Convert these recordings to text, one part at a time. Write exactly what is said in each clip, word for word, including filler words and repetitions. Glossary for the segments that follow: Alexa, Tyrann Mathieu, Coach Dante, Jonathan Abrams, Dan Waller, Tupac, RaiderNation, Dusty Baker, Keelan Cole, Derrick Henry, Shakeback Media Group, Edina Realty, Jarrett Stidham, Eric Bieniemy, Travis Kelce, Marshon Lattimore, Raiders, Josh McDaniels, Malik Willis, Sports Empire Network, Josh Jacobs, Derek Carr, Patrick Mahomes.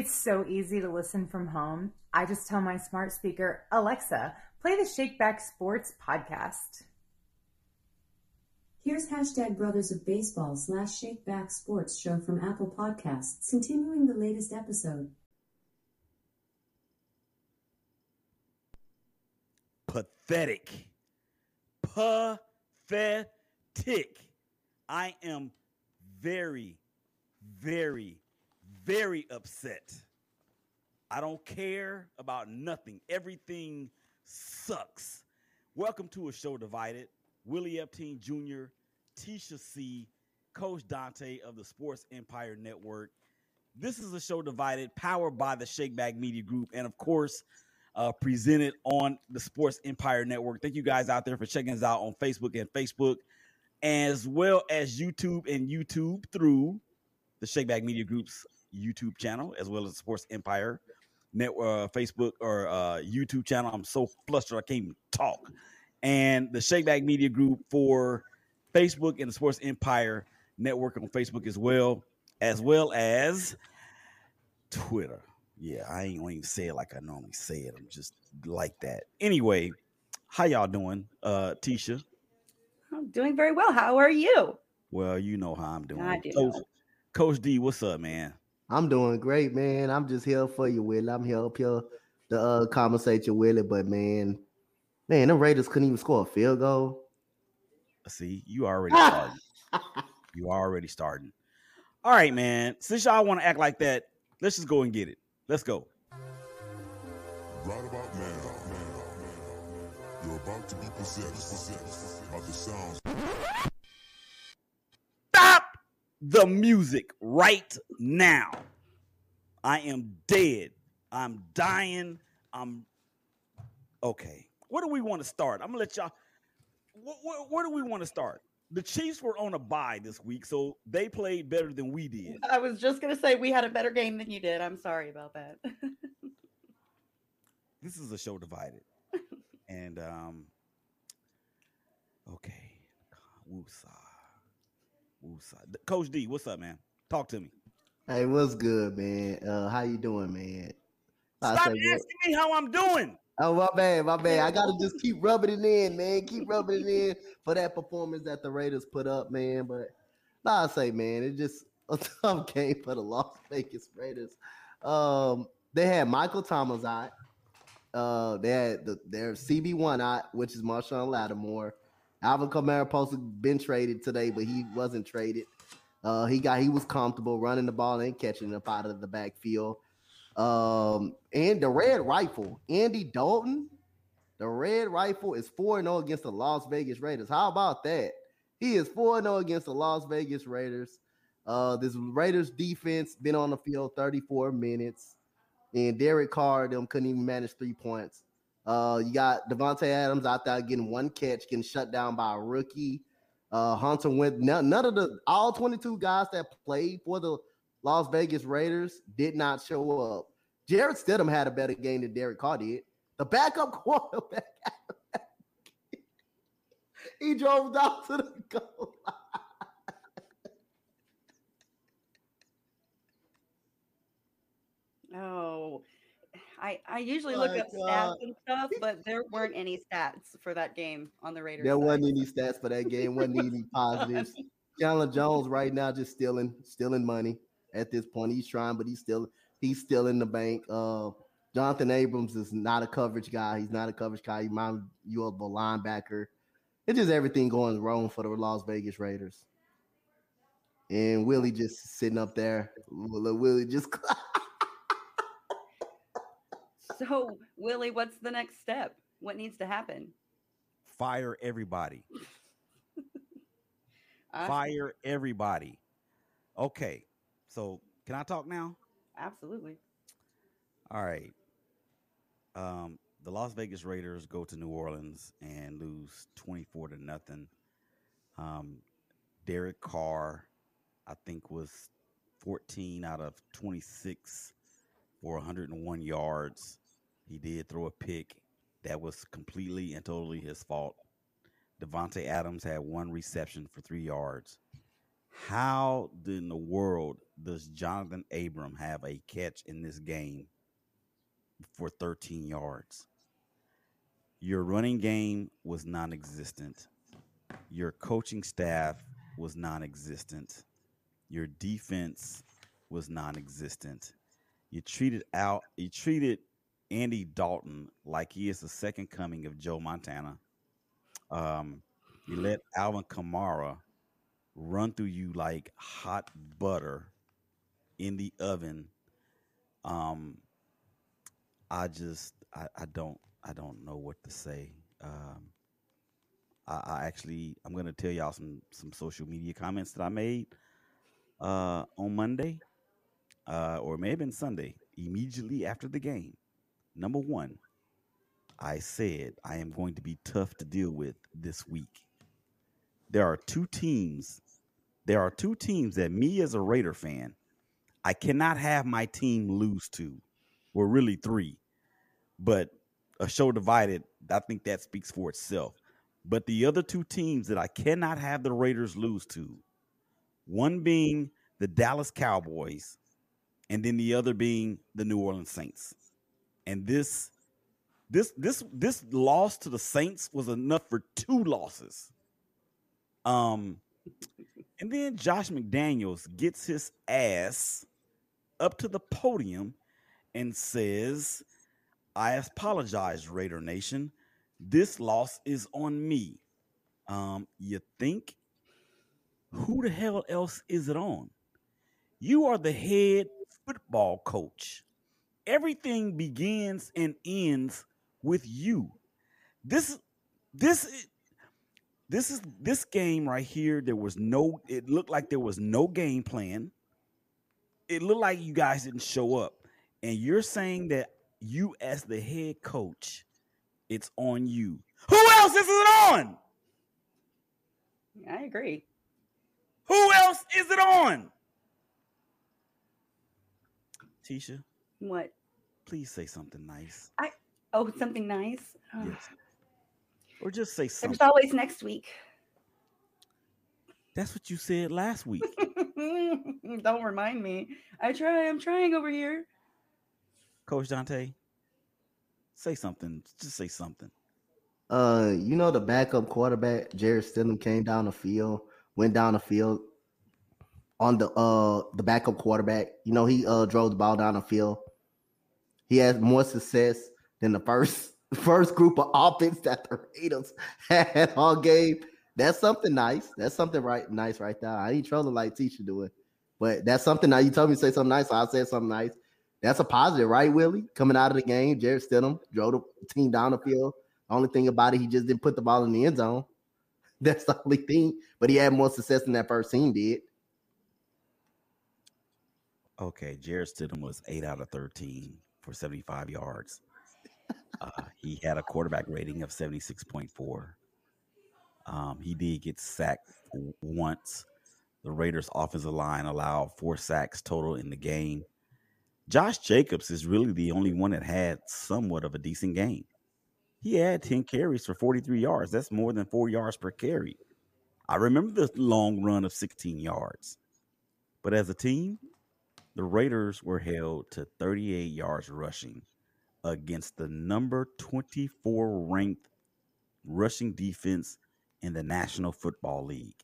It's so easy to listen from home. I just tell my smart speaker, Alexa, play the Shakeback Sports podcast. Here's hashtag Brothers of Baseball slash Shakeback Sports show from Apple Podcasts, continuing the latest episode. Pathetic. Pathetic. I am very, very, very upset. I don't care about nothing. Everything sucks. Welcome to A Show Divided. Willie Epting Junior, Tisha C., Coach Dante of the Sports Empire Network. This is A Show Divided, powered by the Shakeback Media Group, and of course, uh, presented on the Sports Empire Network. Thank you guys out there for checking us out on Facebook and Facebook, as well as YouTube and YouTube through the Shakeback Media Group's YouTube channel, as well as the Sports Empire Network, uh, Facebook or uh, YouTube channel. I'm so flustered I can't even talk. And the Shakeback Media Group for Facebook and the Sports Empire Network on Facebook as well, as well as Twitter. Yeah, I ain't gonna even say it like I normally say it. I'm just like that. Anyway, how y'all doing, uh, Tisha? I'm doing very well. How are you? Well, you know how I'm doing. I do. Coach, Coach D, what's up, man? I'm doing great, man. I'm just here for you, Willie. I'm here up here to uh, conversate you, Willie, but, man, Man, them Raiders couldn't even score a field goal. See, you already started. You already starting. All right, man. Since y'all want to act like that, let's just go and get it. Let's go. Right about now, man, you're about to be possessed by the sounds. Stop the music right now. I am dead. I'm dying. I'm okay. Where do we want to start? I'm going to let y'all where, – where, where do we want to start? The Chiefs were on a bye this week, so they played better than we did. I was just going to say we had a better game than you did. I'm sorry about that. This is A Show Divided. And, um, okay. Woosah. Woosah. Coach D, what's up, man? Talk to me. Hey, what's good, man? Uh, how you doing, man? Stop asking what? me how I'm doing. Oh, my bad, my bad. I got to just keep rubbing it in, man. Keep rubbing it in for that performance that the Raiders put up, man. But nah, I say, man, it's just a tough game for the Las Vegas Raiders. Um, they had Michael Thomas out. Uh, they had the, their C B one out, which is Marshon Lattimore. Alvin Kamara supposed to been traded today, but he wasn't traded. Uh, he got he was comfortable running the ball and catching it up out of the backfield. Um, and the Red Rifle, Andy Dalton, the Red Rifle is four and oh against the Las Vegas Raiders. How about that? He is four and oh against the Las Vegas Raiders. Uh, this Raiders defense been on the field thirty-four minutes, and Derek Carr, them couldn't even manage three points. Uh, you got Davante Adams out there getting one catch, getting shut down by a rookie. Uh, Hunter went, none, none of the, all twenty-two guys that played for the Las Vegas Raiders did not show up. Jarrett Stidham had a better game than Derek Carr did. The backup quarterback, he drove down to the goal line. Oh, I, I usually look like, up stats uh, and stuff, but there weren't any stats for that game on the Raiders. There side. wasn't any stats for that game. Wasn't any positives. Chandler Jones right now just stealing, stealing money. At this point, he's trying, but he's still he's still in the bank. Uh, Jonathan Abrams is not a coverage guy. He's not a coverage guy. He reminds you of a linebacker. It's just everything going wrong for the Las Vegas Raiders. And Willie just sitting up there. Willie just. So Willie, what's the next step? What needs to happen? Fire everybody. I... Fire everybody. Okay. So, can I talk now? Absolutely. All right. Um, the Las Vegas Raiders go to New Orleans and lose twenty-four to nothing. Um, Derek Carr, I think, was fourteen out of twenty-six for one hundred one yards. He did throw a pick that was completely and totally his fault. Davante Adams had one reception for three yards. How in the world does Jonathan Abrams have a catch in this game for thirteen yards? Your running game was non-existent. Your coaching staff was non-existent. Your defense was non-existent. You treated out. You treated Andy Dalton like he is the second coming of Joe Montana. Um, you let Alvin Kamara run through you like hot butter in the oven. Um, I just, I, I don't, I don't know what to say. Um, I, I actually, I'm gonna tell y'all some some social media comments that I made uh, on Monday, uh, or it may have been Sunday, immediately after the game. Number one, I said I am going to be tough to deal with this week. There are two teams. There are two teams that me as a Raider fan, I cannot have my team lose to. Well, really three, but a show divided, I think that speaks for itself. But the other two teams that I cannot have the Raiders lose to, one being the Dallas Cowboys, and then the other being the New Orleans Saints. And this, this, this, this loss to the Saints was enough for two losses. Um, and then Josh McDaniels gets his ass up to the podium and says, "I apologize, Raider Nation. This loss is on me." Um, you think? Who the hell else is it on? You are the head football coach. Everything begins and ends with you. This, this, this is this game right here. There was no. It looked like there was no game plan. It looked like you guys didn't show up. And you're saying that you, as the head coach, it's on you. Who else is it on? I agree. Who else is it on? Tisha? What? Please say something nice. I Oh, something nice? Oh. Yes. Or just say something. There's always next week. That's what you said last week. Don't remind me. I try. I'm trying over here. Coach Dante, say something. Just say something. Uh, you know the backup quarterback, Jarrett Stidham, came down the field, went down the field on the uh the backup quarterback. You know he uh drove the ball down the field. He had more success than the first first group of offense that the Raiders had all game. That's something nice. That's something right nice right there. I ain't trolling like Tisha doing, but that's something nice. You told me to say something nice, so I said something nice. That's a positive, right, Willie? Coming out of the game, Jarrett Stidham drove the team down the field. The only thing about it, he just didn't put the ball in the end zone. That's the only thing. But he had more success than that first team did. Okay, Jarrett Stidham was eight out of thirteen for seventy-five yards. uh, he had a quarterback rating of seventy-six point four. Um, he did get sacked once. The Raiders' offensive line allowed four sacks total in the game. Josh Jacobs is really the only one that had somewhat of a decent game. He had ten carries for forty-three yards. That's more than four yards per carry. I remember the long run of sixteen yards. But as a team, the Raiders were held to thirty-eight yards rushing against the number twenty-four ranked rushing defense in the National Football League.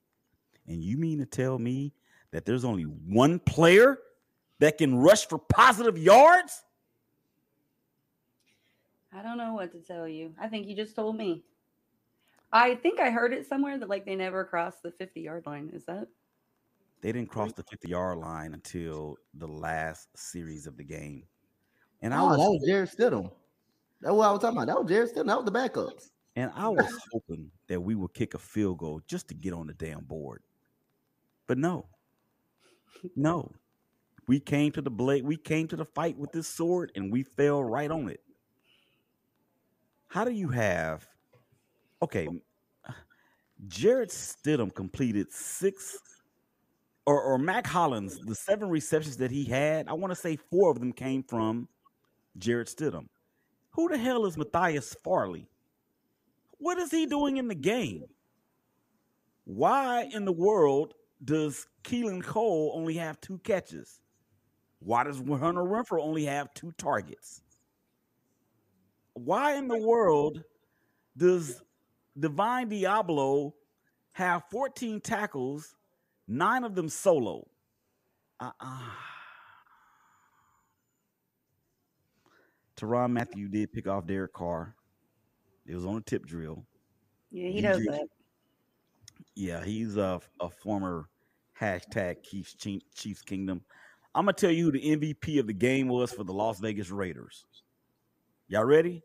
And you mean to tell me that there's only one player that can rush for positive yards? I don't know what to tell you. I think you just told me. I think I heard it somewhere that, like, they never crossed the fifty-yard line. Is that? They didn't cross the fifty-yard line until the last series of the game. And oh, I was, that was Jarrett Stidham. That's what I was talking about. That was Jarrett Stidham. That was the backups. And I was hoping that we would kick a field goal just to get on the damn board. But no. No. We came to the blade. We came to the fight with this sword, and we fell right on it. How do you have? Okay, Jarrett Stidham completed six, or or Mac Hollins, the seven receptions that he had. I want to say four of them came from Jarrett Stidham. Who the hell is Matthias Farley? What is he doing in the game? Why in the world does Keelan Cole only have two catches? Why does Hunter Renfrow only have two targets? Why in the world does Divine Deablo have fourteen tackles, nine of them solo? Uh-uh. Tyrann Mathieu did pick off Derek Carr. It was on a tip drill. Yeah, he does that. Yeah, he's a, a former hashtag Chiefs, Chiefs Kingdom. I'm going to tell you who the M V P of the game was for the Las Vegas Raiders. Y'all ready?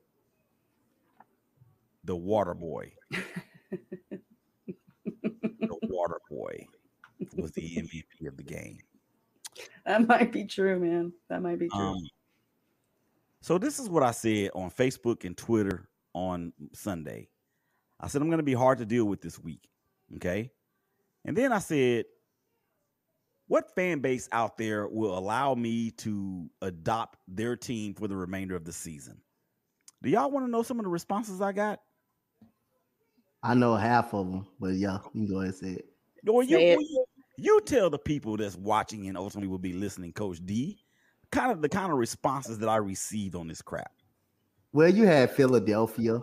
The water boy. The water boy was the M V P of the game. That might be true, man. That might be true. Um, so this is what I said on Facebook and Twitter on Sunday. I said, I'm going to be hard to deal with this week. Okay. And then I said, what fan base out there will allow me to adopt their team for the remainder of the season? Do y'all want to know some of the responses I got? I know half of them, but y'all can go ahead and say it. Or you, say it. You, you tell the people that's watching and ultimately will be listening, Coach D, kind of the kind of responses that I received on this crap. Well, you had Philadelphia,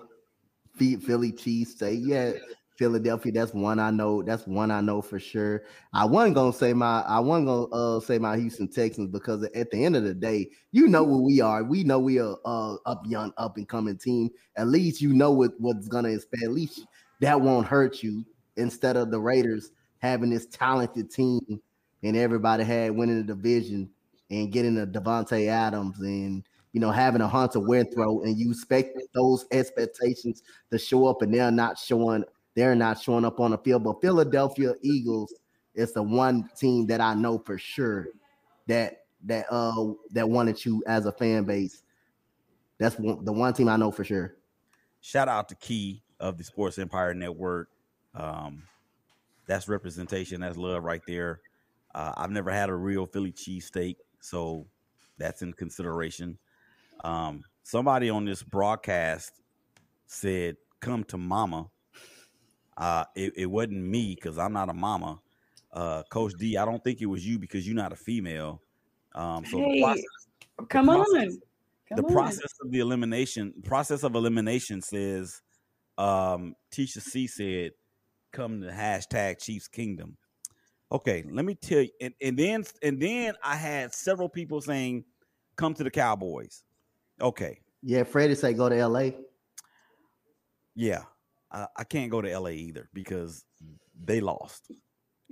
Philly cheesesteak. You had Philadelphia. That's one I know. That's one I know for sure. I wasn't gonna say my. I wasn't gonna uh, say my Houston Texans because at the end of the day, you know what we are. We know we are uh, up young, up and coming team. At least you know what, what's gonna expect. At least that won't hurt you. Instead of the Raiders having this talented team and everybody had winning the division and getting a Davante Adams and, you know, having a Hunter Renfrow, and you expect those expectations to show up, and they're not showing. They're not showing up on the field, but Philadelphia Eagles is the one team that I know for sure that that uh that wanted you as a fan base. That's one, the one team I know for sure. Shout out to Key of the Sports Empire Network. Um, that's representation. That's love right there. Uh, I've never had a real Philly cheesesteak, so that's in consideration. Um, somebody on this broadcast said, "Come to mama." Uh, it, it wasn't me because I'm not a mama. Uh, Coach D, I don't think it was you because you're not a female. Um, so hey, the process, come the process, on. Come the on. process of the elimination, process of elimination says, um, Tisha C. said, come to hashtag Chiefs Kingdom. Okay, let me tell you. And, and then and then I had several people saying, come to the Cowboys. Okay. Yeah, Freddie said go to L A. Yeah. I can't go to L A either because they lost.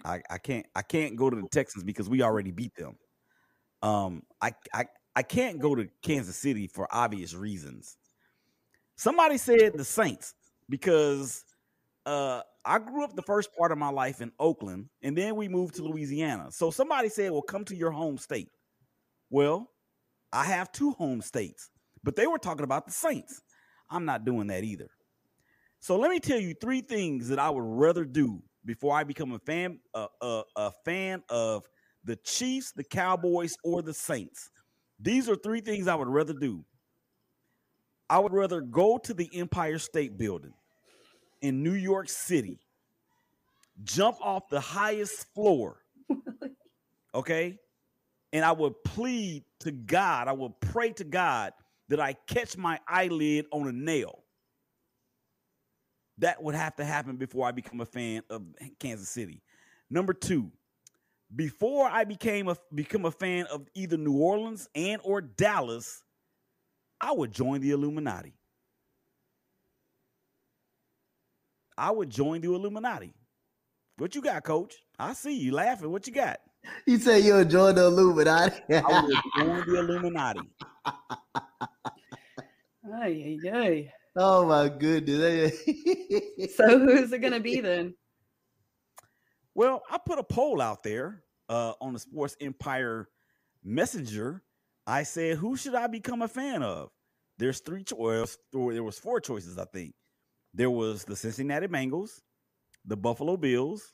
I, I can't I can't go to the Texans because we already beat them. Um, I, I I can't go to Kansas City for obvious reasons. Somebody said the Saints because uh, I grew up the first part of my life in Oakland, and then we moved to Louisiana. So somebody said, well, come to your home state. Well, I have two home states, but they were talking about the Saints. I'm not doing that either. So let me tell you three things that I would rather do before I become a fan, uh, uh, a fan of the Chiefs, the Cowboys, or the Saints. These are three things I would rather do. I would rather go to the Empire State Building in New York City, jump off the highest floor, okay? And I would plead to God, I would pray to God that I catch my eyelid on a nail. That would have to happen before I become a fan of Kansas City. Number two, before I became a, become a fan of either New Orleans and or Dallas, I would join the Illuminati. I would join the Illuminati. What you got, Coach? I see you laughing. What you got? You say you'll join the Illuminati. I would join the Illuminati. Ay, ay, oh my goodness. So who's it gonna be then? Well, I put a poll out there uh on the Sports Empire Messenger. I said, who should I become a fan of? There's three choices, or there was four choices, I think. There was the Cincinnati Bengals, the Buffalo Bills,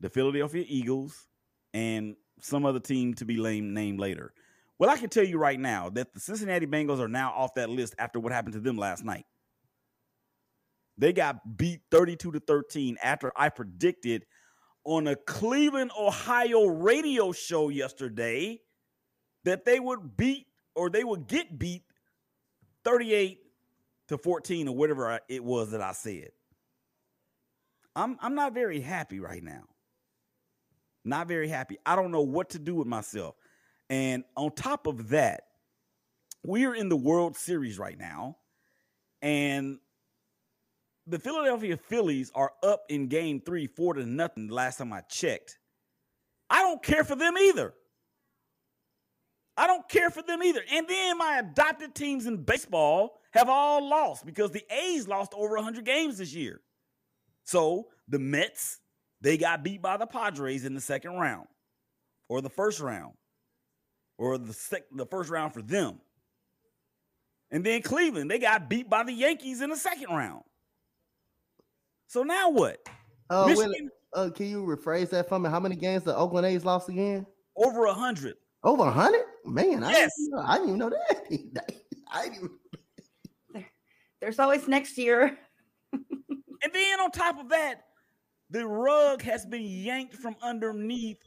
the Philadelphia Eagles, and some other team to be named later. Well, I can tell you right now that the Cincinnati Bengals are now off that list after what happened to them last night. They got beat thirty-two to thirteen after I predicted on a Cleveland, Ohio radio show yesterday that they would beat or they would get beat thirty-eight to fourteen or whatever it was that I said. I'm I'm not very happy right now. Not very happy. I don't know what to do with myself. And on top of that, we are in the World Series right now, and the Philadelphia Phillies are up in game three, four to nothing last time I checked. I don't care for them either. I don't care for them either. And then my adopted teams in baseball have all lost because the A's lost over one hundred games this year. So the Mets, they got beat by the Padres in the second round or the first round or the sec- the first round for them. And then Cleveland, they got beat by the Yankees in the second round. So now what? Uh, Michigan, Willie, uh, can you rephrase that for me? How many games the Oakland A's lost again? Over one hundred. Over one hundred? Man, I, yes. didn't, I didn't even know that. I didn't. There's always next year. And then on top of that, the rug has been yanked from underneath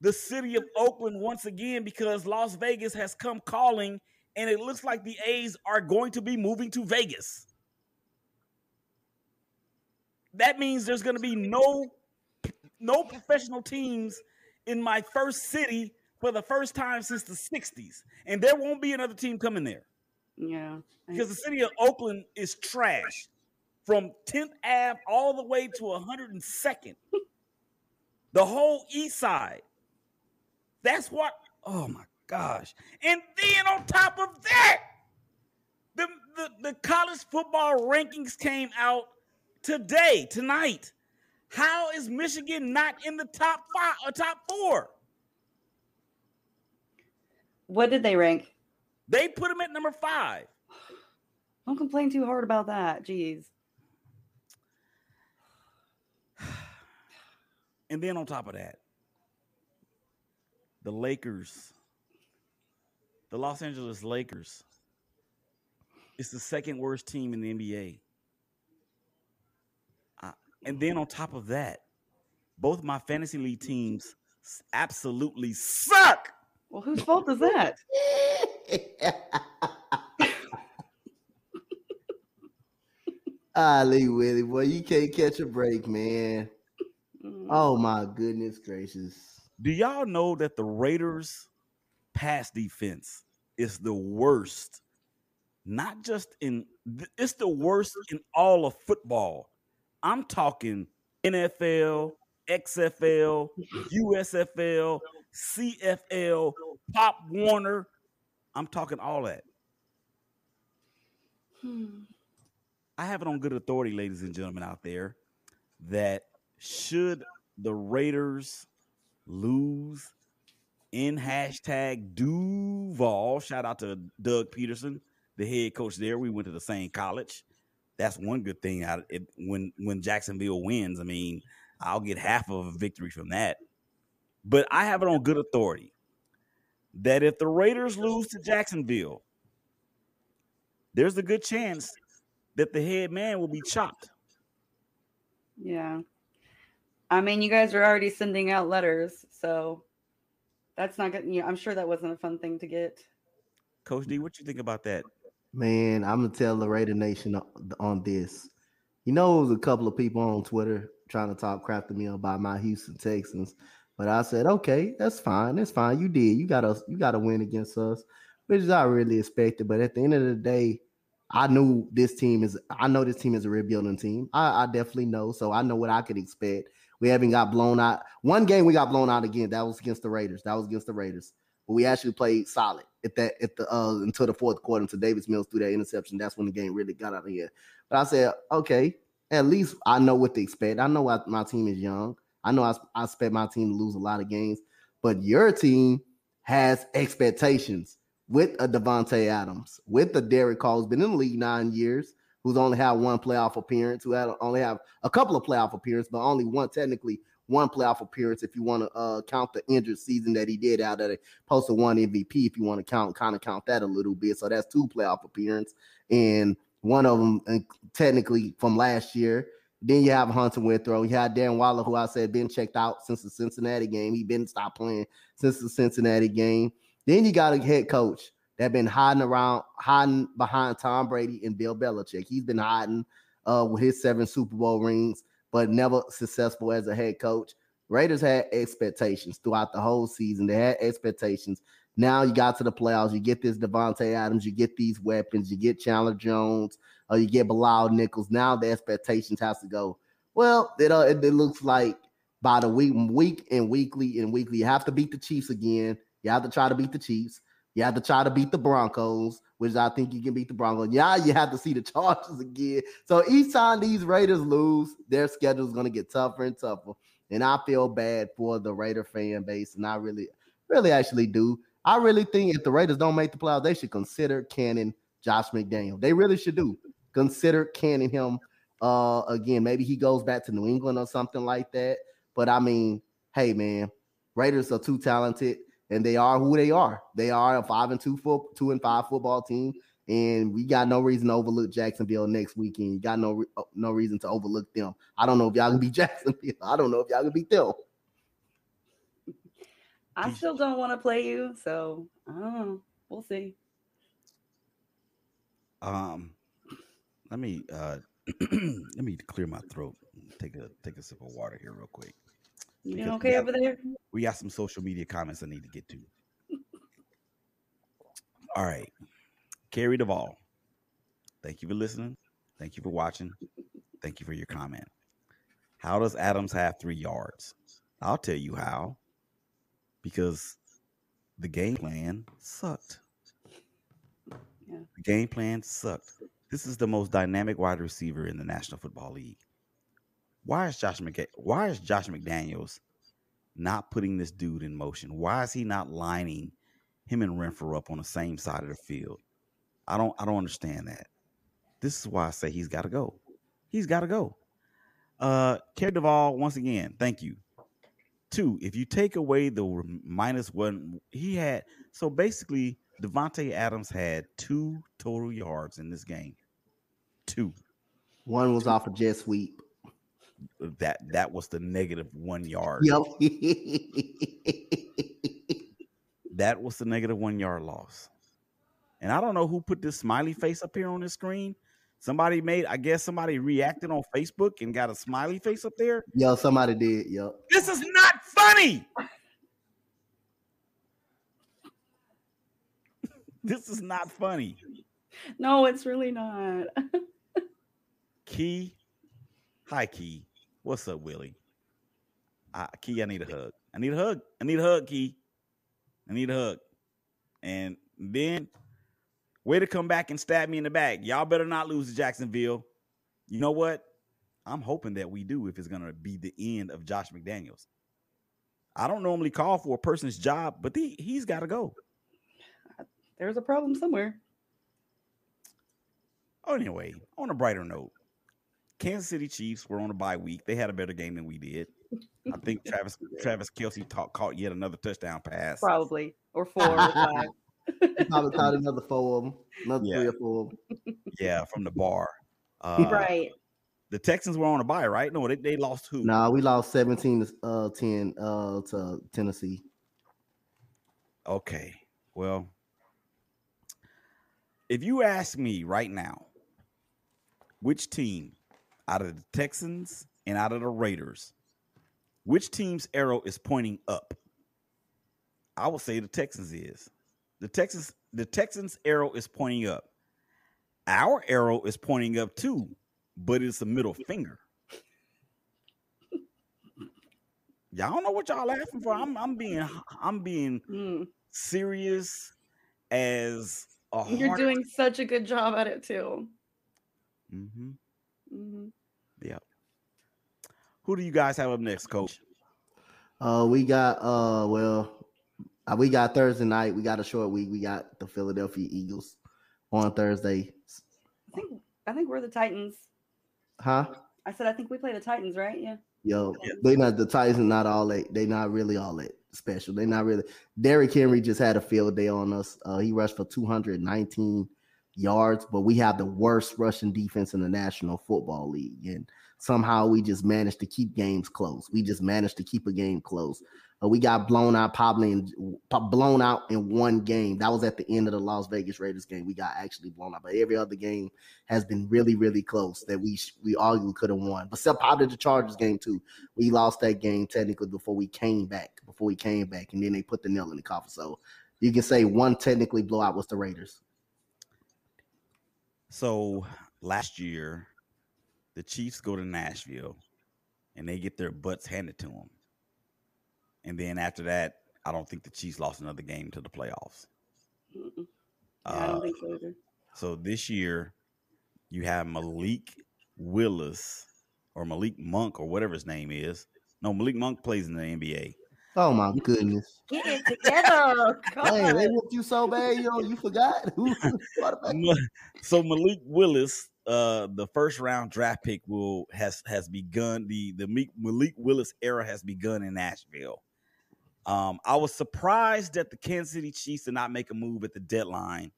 the city of Oakland once again because Las Vegas has come calling, and it looks like the A's are going to be moving to Vegas. That means there's going to be no, no professional teams in my first city for the first time since the sixties. And there won't be another team coming there. Yeah. Because the city of Oakland is trash from tenth Avenue all the way to one hundred second. The whole east side. That's what, oh my gosh. And then on top of that, the, the, the college football rankings came out today, tonight. How is Michigan not in the top five or top four? What did they rank? They put them at number five. Don't complain too hard about that. Jeez. And then on top of that, the Lakers, the Los Angeles Lakers, it's the second worst team in the N B A. And then on top of that, both my fantasy league teams absolutely suck. Well, whose fault is that? Ali Willie, boy, you can't catch a break, man. Oh, my goodness gracious. Do y'all know that the Raiders' pass defense is the worst? Not just in – it's the worst in all of football. I'm talking N F L, X F L, U S F L, C F L, Pop Warner. I'm talking all that. Hmm. I have it on good authority, ladies and gentlemen out there, that should the Raiders lose in hashtag Duval, shout out to Doug Peterson, the head coach there. We went to the same college. That's one good thing. I, it, when when Jacksonville wins, I mean, I'll get half of a victory from that. But I have it on good authority that if the Raiders lose to Jacksonville, there's a good chance that the head man will be chopped. Yeah. I mean, you guys are already sending out letters, so that's not good. You know, I'm sure that wasn't a fun thing to get. Coach D, what you think about that? Man, I'm going to tell the Raider Nation on this. You know, it was a couple of people on Twitter trying to talk crap to me about my Houston Texans. But I said, okay, that's fine. That's fine. You did. You got us. You got to win against us, which is not really expected. But at the end of the day, I knew this team is – I know this team is a rebuilding team. I, I definitely know. So I know what I could expect. We haven't got blown out. One game we got blown out again. That was against the Raiders. That was against the Raiders. But we actually played solid at that at the uh, until the fourth quarter until Davis Mills threw that interception. That's when the game really got out of here. But I said, okay, at least I know what to expect. I know I, my team is young. I know I, I expect my team to lose a lot of games. But your team has expectations with a Davante Adams, with a Derek Carr, who's been in the league nine years, who's only had one playoff appearance, who had only have a couple of playoff appearances, but only one technically. One playoff appearance if you want to uh, count the injured season that he did out of the post of one M V P, if you want to count, kind of count that a little bit. So that's two playoff appearances, and one of them technically from last year. Then you have Hunter Renfrow. You had Dan Waller, who I said been checked out since the Cincinnati game. He been stopped playing since the Cincinnati game. Then you got a head coach that been hiding around, hiding behind Tom Brady and Bill Belichick. He's been hiding uh, with his seven Super Bowl rings, but never successful as a head coach. Raiders had expectations throughout the whole season. They had expectations. Now you got to the playoffs. You get this Davante Adams. You get these weapons. You get Chandler Jones. Or you get Bilal Nichols. Now the expectations has to go. Well, it, uh, it, it looks like by the week, week and weekly and weekly, you have to beat the Chiefs again. You have to try to beat the Chiefs. You have to try to beat the Broncos, which I think you can beat the Broncos. Yeah, you have to see the Chargers again. So each time these Raiders lose, their schedule is going to get tougher and tougher. And I feel bad for the Raider fan base. And I really, really actually do. I really think if the Raiders don't make the playoffs, they should consider canning Josh McDaniels. They really should do. Consider canning him uh, again. Maybe he goes back to New England or something like that. But, I mean, hey, man, Raiders are too talented, and they are who they are. They are a five and two foot, two and five football team, and we got no reason to overlook Jacksonville next weekend. You got no re- no reason to overlook them. I don't know if y'all can beat Jacksonville. I don't know if y'all can beat them. I still don't want to play you, so I don't know. We'll see. Um, let me uh, let me clear my throat. Take a take a sip of water here, real quick. You doing okay over there? We got some social media comments I need to get to. All right. Carrie Duvall, thank you for listening. Thank you for watching. Thank you for your comment. How does Adams have three yards? I'll tell you how. Because the game plan sucked. Yeah. The game plan sucked. This is the most dynamic wide receiver in the National Football League. Why is Josh McDaniels, why is Josh McDaniels not putting this dude in motion? Why is he not lining him and Renfrow up on the same side of the field? I don't I don't understand that. This is why I say he's got to go. He's got to go. Uh, Kerry Duvall, once again, thank you. Two, if you take away the minus one, he had – so basically, Davante Adams had two total yards in this game. Two. One was two. Off a jet sweep. That that was the negative one yard. Yep. That was the negative one yard loss. And I don't know who put this smiley face up here on the screen. Somebody made, I guess somebody reacted on Facebook and got a smiley face up there. Yo, somebody did. Yo. This is not funny. This is not funny. No, it's really not. Key. Hi, Key. What's up, Willie? Uh, Key, I need a hug. I need a hug. I need a hug, Key. I need a hug. And then, way to come back and stab me in the back. Y'all better not lose to Jacksonville. You know what? I'm hoping that we do if it's going to be the end of Josh McDaniels. I don't normally call for a person's job, but he, he's got to go. There's a problem somewhere. Oh, anyway, on a brighter note, Kansas City Chiefs were on a bye week. They had a better game than we did. I think Travis Travis Kelce ta- caught yet another touchdown pass. Probably. Or four or five. He probably caught another four of them. Another yeah. three or four of them. Yeah, from the bar. Uh, right. The Texans were on a bye, right? No, they, they lost who? No, nah, we lost seventeen to ten uh, to Tennessee. Okay. Well, if you ask me right now, which team out of the Texans and out of the Raiders, which team's arrow is pointing up? I would say the Texans is. The Texans, the Texans' arrow is pointing up. Our arrow is pointing up too, but it's a middle finger. Y'all don't know what y'all laughing for. I'm, I'm being, I'm being mm. serious as a. You're heart- doing such a good job at it too. Mm-hmm. Mm-hmm. Yeah. Who do you guys have up next, Coach? Uh, we got uh, well. Uh, we got Thursday night. We got a short week. We got the Philadelphia Eagles on Thursday. I think I think we're the Titans. Huh? I said I think we play the Titans, right? Yeah. Yo, yeah. They not the Titans. Are not all that. They not really all that special. They not really. Derrick Henry just had a field day on us. Uh, he rushed for two hundred nineteen yards, but we have the worst rushing defense in the National Football League. And somehow we just managed to keep games close. We just managed to keep a game close. Uh, we got blown out probably in, blown out in one game. That was at the end of the Las Vegas Raiders game. We got actually blown out. But every other game has been really, really close that we we arguably could have won. But except probably the Chargers game too. We lost that game technically before we came back, before we came back. And then they put the nail in the coffin. So you can say one technically blowout was the Raiders. So last year, the Chiefs go to Nashville and they get their butts handed to them. And then after that, I don't think the Chiefs lost another game to the playoffs. Mm-mm. Yeah, uh, I don't think so either. So this year, you have Malik Willis or Malik Monk or whatever his name is. No, Malik Monk plays in the N B A. Oh, my goodness. Get it together. Hey, they whooped you so bad, yo, you forgot? So Malik Willis, uh, the first round draft pick, will has has begun. The, the Malik Willis era has begun in Nashville. Um, I was surprised that the Kansas City Chiefs did not make a move at the deadline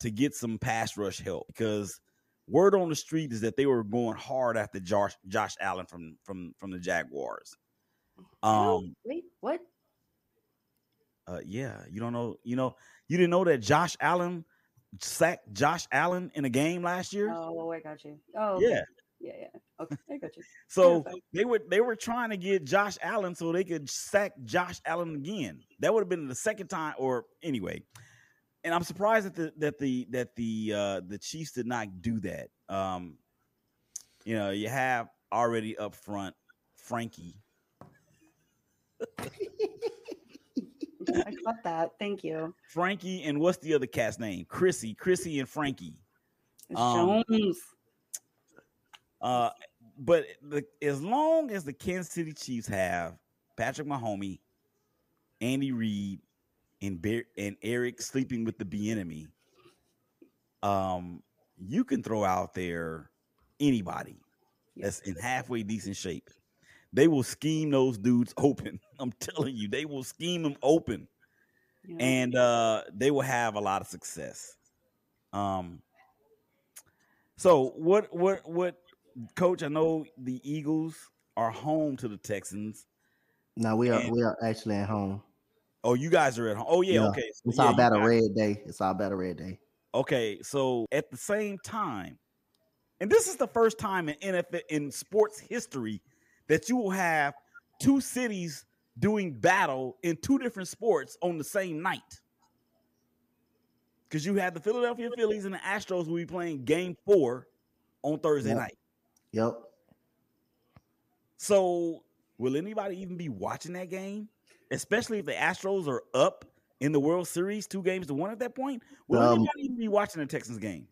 to get some pass rush help, because word on the street is that they were going hard after Josh, Josh Allen from, from, from the Jaguars. Um, wait, what? Uh, yeah, you don't know. You know, you didn't know that Josh Allen sacked Josh Allen in a game last year. Oh, I got you. Oh, yeah, yeah, yeah. Okay, I got you. So yeah, they were they were trying to get Josh Allen so they could sack Josh Allen again. That would have been the second time, or anyway. And I'm surprised that the that the that the uh, the Chiefs did not do that. Um, you know, you have already up front Frankie. I got that. Thank you. Frankie and what's the other cat's name? Chrissy. Chrissy and Frankie. Um, Jones. Uh, but the, as long as the Kansas City Chiefs have Patrick Mahomes, Andy Reid, and Bear, and Eric sleeping with the Bieniemy, um, you can throw out there anybody that's in halfway decent shape. They will scheme those dudes open. I'm telling you, they will scheme them open. Yeah. And uh, they will have a lot of success. Um, so what, what, what, Coach, I know the Eagles are home to the Texans. No, we are, and, we are actually at home. Oh, you guys are at home. Oh, yeah, yeah. Okay. So, it's yeah, all about a red day. It's all about a red day. Okay, so at the same time, and this is the first time in N F L, in sports history, that you will have two cities doing battle in two different sports on the same night. Because you have the Philadelphia Phillies and the Astros will be playing game four on Thursday yep. night. Yep. So will anybody even be watching that game? Especially if the Astros are up in the World Series, two games to one at that point. Will um, anybody even be watching the Texans game?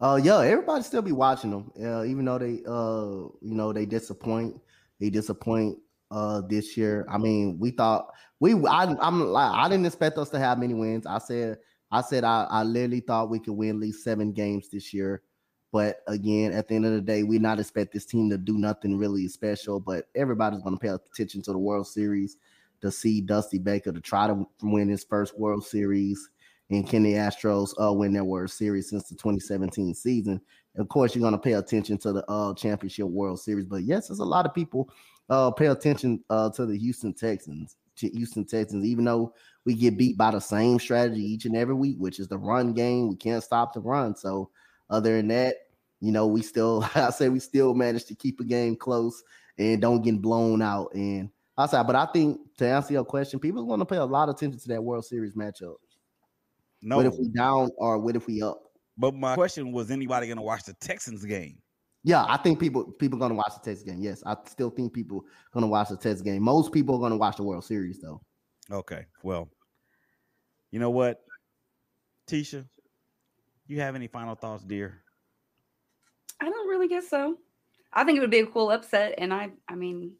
Oh, uh, yeah, everybody still be watching them. Uh, even though they, uh, you know, they disappoint. They disappoint uh, this year. I mean, we thought we. I, I'm. I didn't expect us to have many wins. I said. I said. I, I literally thought we could win at least seven games this year. But again, at the end of the day, we not expect this team to do nothing really special. But everybody's going to pay attention to the World Series to see Dusty Baker to try to win his first World Series, and can the Astros uh, win their World Series since the twenty seventeen season. Of course, you're going to pay attention to the uh, championship World Series. But, yes, there's a lot of people uh, pay attention uh, to the Houston Texans, to Houston Texans, even though we get beat by the same strategy each and every week, which is the run game. We can't stop the run. So, other than that, you know, we still – I say we still manage to keep a game close and don't get blown out. And I said, but I think to answer your question, people are going to pay a lot of attention to that World Series matchup. No. What if we down or what if we up? But my question was, anybody going to watch the Texans game? Yeah, I think people people going to watch the Texans game. Yes, I still think people going to watch the Texans game. Most people are going to watch the World Series, though. Okay, well, you know what, Tisha, you have any final thoughts, dear? I don't really guess so. I think it would be a cool upset, and I, I mean,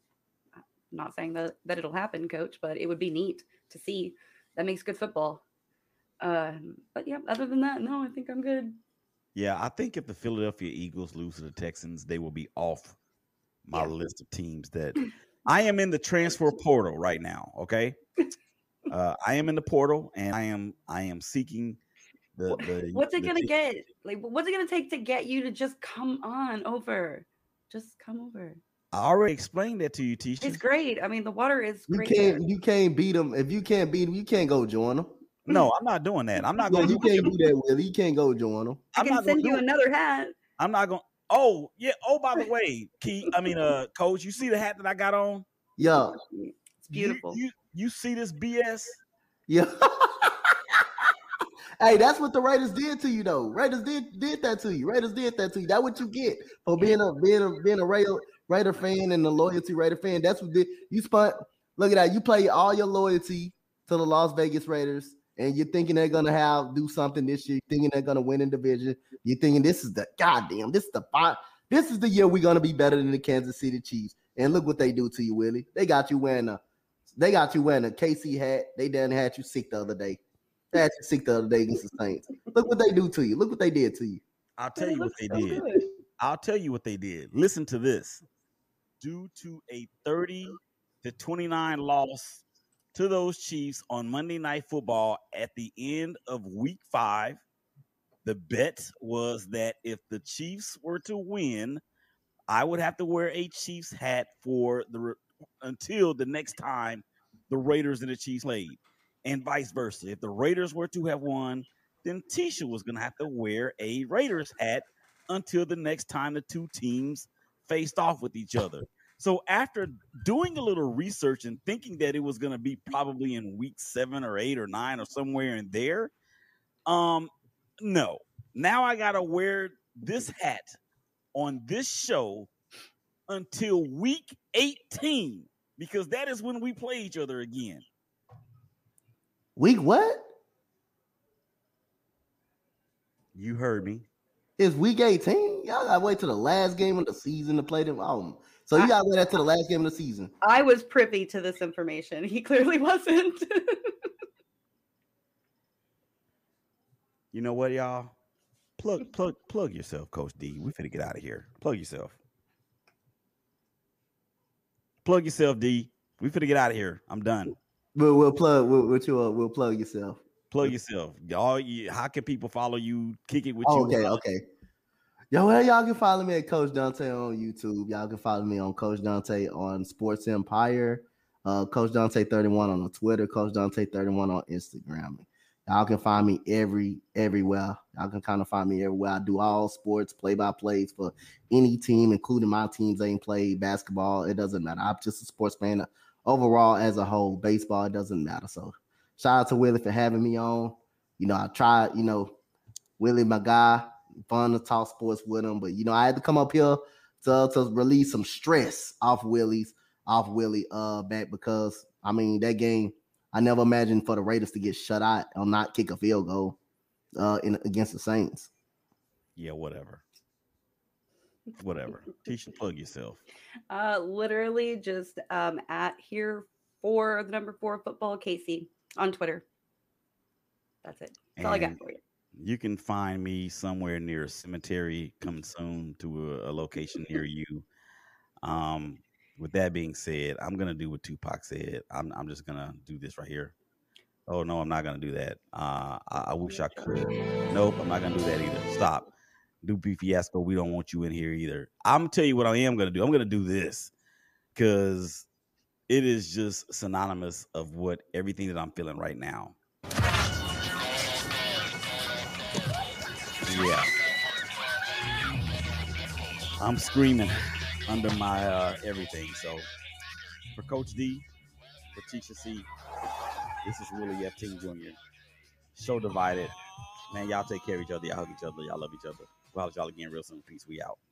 I'm not saying that that it'll happen, Coach, but it would be neat to see. That makes good football. Um, but yeah, other than that, no, I think I'm good. Yeah, I think if the Philadelphia Eagles lose to the Texans, they will be off my yeah. list of teams that I am in the transfer portal right now. Okay. uh, I am in the portal and I am, I am seeking The, the, what's it going to get? Like, what's it going to take to get you to just come on over? Just come over. I already explained that to you, Tisha. It's great. I mean, the water is great. You can't, you can't beat them. If you can't beat them, you can't go join them. No, I'm not doing that. I'm not going to. You can't do that, Willie. You can't go join them. I can send you another hat. I'm not going to. Oh, yeah. Oh, by the way, Keith, I mean, uh, Coach, you see the hat that I got on? Yeah. It's beautiful. You, you, you see this B S? Yeah. Hey, that's what the Raiders did to you, though. Raiders did did that to you. Raiders did that to you. That's what you get for being a being a being a Raider Raider fan and a loyalty Raider fan. That's what did you spun. Look at that. You play all your loyalty to the Las Vegas Raiders, and you're thinking they're gonna have do something this year. You're thinking they're gonna win in division. You're thinking this is the goddamn. This is the five. This is the year we're gonna be better than the Kansas City Chiefs. And look what they do to you, Willie. They got you wearing a. They got you wearing a K C hat. They done had you sick the other day. They had you sick the other day against the Saints. Look what they do to you. Look what they did to you. I'll tell you what they did. I'll tell you what they did. Listen to this. Due to a thirty to twenty-nine loss to those Chiefs on Monday Night Football at the end of week five, the bet was that if the Chiefs were to win, I would have to wear a Chiefs hat for the until the next time the Raiders and the Chiefs played. And vice versa. If the Raiders were to have won, then Tisha was going to have to wear a Raiders hat until the next time the two teams faced off with each other. So after doing a little research and thinking that it was going to be probably in week seven or eight or nine or somewhere in there, um, no. Now I got to wear this hat on this show until week eighteen because that is when we play each other again. Week what? You heard me. It's week eighteen. Y'all gotta wait till the last game of the season to play them. Um, so you gotta I, wait until the last game of the season. I was privy to this information. He clearly wasn't. You know what, y'all? Plug, plug, plug yourself, Coach D. We finna get out of here. Plug yourself. Plug yourself, D. We finna get out of here. I'm done. We'll, we'll plug. We'll, we'll, we'll plug yourself. Plug yourself. Y'all, you, how can people follow you? Kick it with oh, you. Okay, okay. Yo, well, y'all can follow me at Coach Dante on YouTube. Y'all can follow me on Coach Dante on Sports Empire. Uh, Coach Dante thirty-one on Twitter. Coach Dante thirty-one on Instagram. Y'all can find me every everywhere. Y'all can kind of find me everywhere. I do all sports play-by-plays for any team, including my teams. They ain't played basketball. It doesn't matter. I'm just a sports fan. Overall, as a whole, baseball, it doesn't matter. So shout out to Willie for having me on. You know, I tried, you know, Willie, my guy, fun to talk sports with him. But, you know, I had to come up here to, to release some stress off Willie's, off Willie uh, back because, I mean, that game, I never imagined for the Raiders to get shut out or not kick a field goal uh, in against the Saints. Yeah, whatever. Whatever. Tisha, plug yourself. Uh, literally just um, at here for the number four football K C on Twitter. That's it. That's and all I got for you. You can find me somewhere near a cemetery coming soon to a, a location near you. Um, with that being said, I'm going to do what Tupac said. I'm, I'm just going to do this right here. Oh, no, I'm not going to do that. Uh, I, I wish I could. Nope, I'm not going to do that either. Stop. Do be fiasco. We don't want you in here either. I'm going to tell you what I am going to do. I'm going to do this because it is just synonymous of what everything that I'm feeling right now. Yeah. I'm screaming under my uh, everything. So for Coach D, for Tisha C, this is Willie Epting Junior Show divided. Man, y'all take care of each other. Y'all hug each other. Y'all love each other. We'll holler at y'all again real soon. Peace. We out.